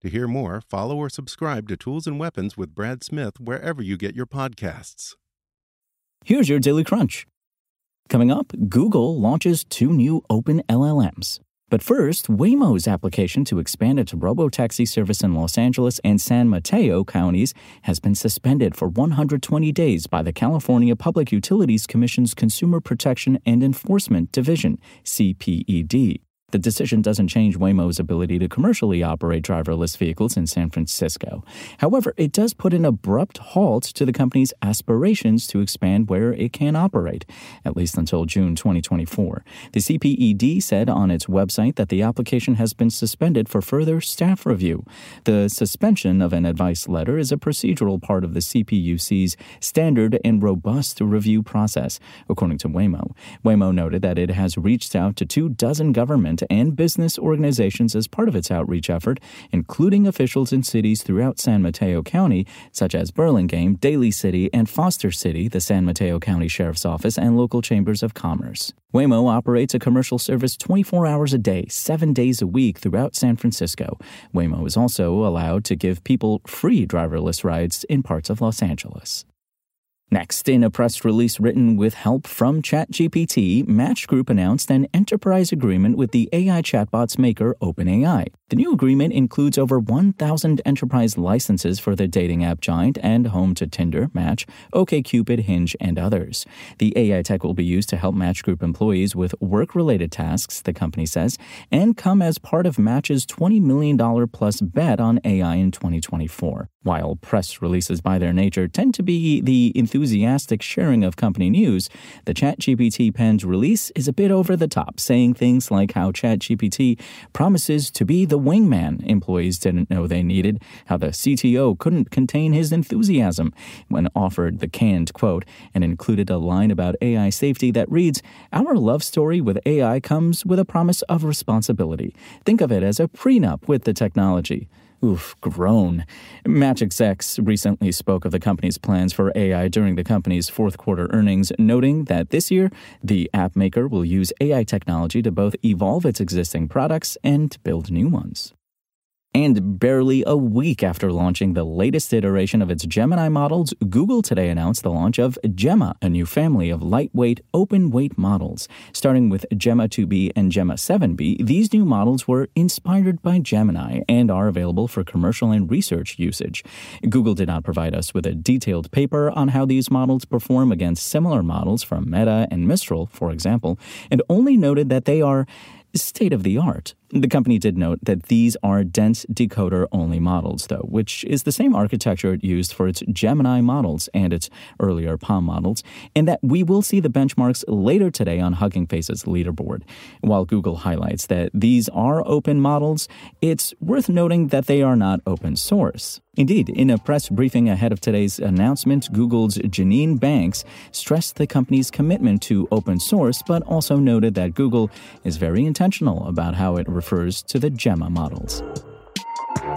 To hear more, follow or subscribe to Tools and Weapons with Brad Smith wherever you get your podcasts. Here's your Daily Crunch. Coming up, Google launches two new open LLMs. But first, Waymo's application to expand its robotaxi service in Los Angeles and San Mateo counties has been suspended for 120 days by the California Public Utilities Commission's Consumer Protection and Enforcement Division, CPED. The decision doesn't change Waymo's ability to commercially operate driverless vehicles in San Francisco. However, it does put an abrupt halt to the company's aspirations to expand where it can operate, at least until June 2024. The CPED said on its website that the application has been suspended for further staff review. The suspension of an advice letter is a procedural part of the CPUC's standard and robust review process, according to Waymo. Waymo noted that it has reached out to 24 government and business organizations as part of its outreach effort, including officials in cities throughout San Mateo County, such as Burlingame, Daly City, and Foster City, the San Mateo County Sheriff's Office, and local chambers of commerce. Waymo operates a commercial service 24 hours a day, 7 days a week throughout San Francisco. Waymo is also allowed to give people free driverless rides in parts of Los Angeles. Next, in a press release written with help from ChatGPT, Match Group announced an enterprise agreement with the AI chatbots maker OpenAI. The new agreement includes over 1,000 enterprise licenses for the dating app giant and home to Tinder, Match, OkCupid, Hinge, and others. The AI tech will be used to help Match Group employees with work-related tasks, the company says, and come as part of Match's $20 million-plus bet on AI in 2024. While press releases by their nature tend to be the enthusiastic sharing of company news, the ChatGPT pen's release is a bit over the top, saying things like how ChatGPT promises to be the wingman employees didn't know they needed, how the CTO couldn't contain his enthusiasm when offered the canned quote, and included a line about AI safety that reads, "Our love story with AI comes with a promise of responsibility. Think of it as a prenup with the technology." Oof, groan. Magic Zex recently spoke of the company's plans for AI during the company's fourth quarter earnings, noting that this year, the app maker will use AI technology to both evolve its existing products and build new ones. And barely a week after launching the latest iteration of its Gemini models, Google today announced the launch of Gemma, a new family of lightweight, open-weight models. Starting with Gemma 2B and Gemma 7B, these new models were inspired by Gemini and are available for commercial and research usage. Google did not provide us with a detailed paper on how these models perform against similar models from Meta and Mistral, for example, and only noted that they are state-of-the-art. The company did note that these are dense decoder-only models, though, which is the same architecture it used for its Gemini models and its earlier PaLM models, and that we will see the benchmarks later today on Hugging Face's leaderboard. While Google highlights that these are open models, it's worth noting that they are not open source. Indeed, in a press briefing ahead of today's announcement, Google's Janine Banks stressed the company's commitment to open source, but also noted that Google is very intentional about how it refers to the Gemma models.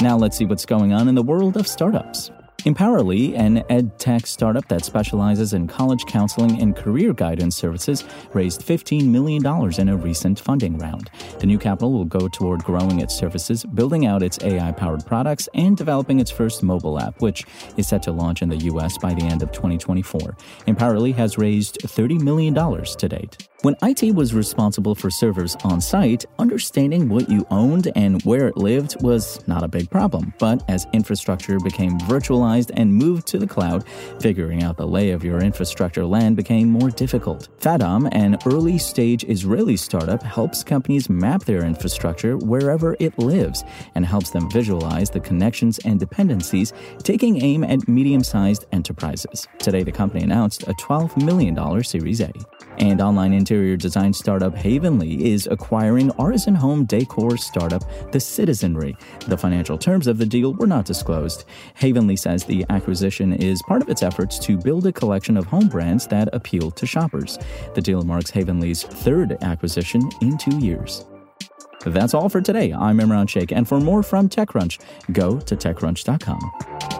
Now let's see what's going on in the world of startups. Empowerly, an ed tech startup that specializes in college counseling and career guidance services, raised $15 million in a recent funding round. The new capital will go toward growing its services, building out its AI-powered products, and developing its first mobile app, which is set to launch in the U.S. by the end of 2024. Empowerly has raised $30 million to date. When IT was responsible for servers on site, understanding what you owned and where it lived was not a big problem. But as infrastructure became virtualized and moved to the cloud, figuring out the lay of your infrastructure land became more difficult. FADAM, an early-stage Israeli startup, helps companies map their infrastructure wherever it lives and helps them visualize the connections and dependencies, taking aim at medium-sized enterprises. Today, the company announced a $12 million Series A. And online interior design startup Havenly is acquiring artisan home decor startup The Citizenry. The financial terms of the deal were not disclosed. Havenly says the acquisition is part of its efforts to build a collection of home brands that appeal to shoppers. The deal marks Havenly's third acquisition in 2 years. That's all for today. I'm Imran Sheikh, and for more from TechCrunch, go to TechCrunch.com.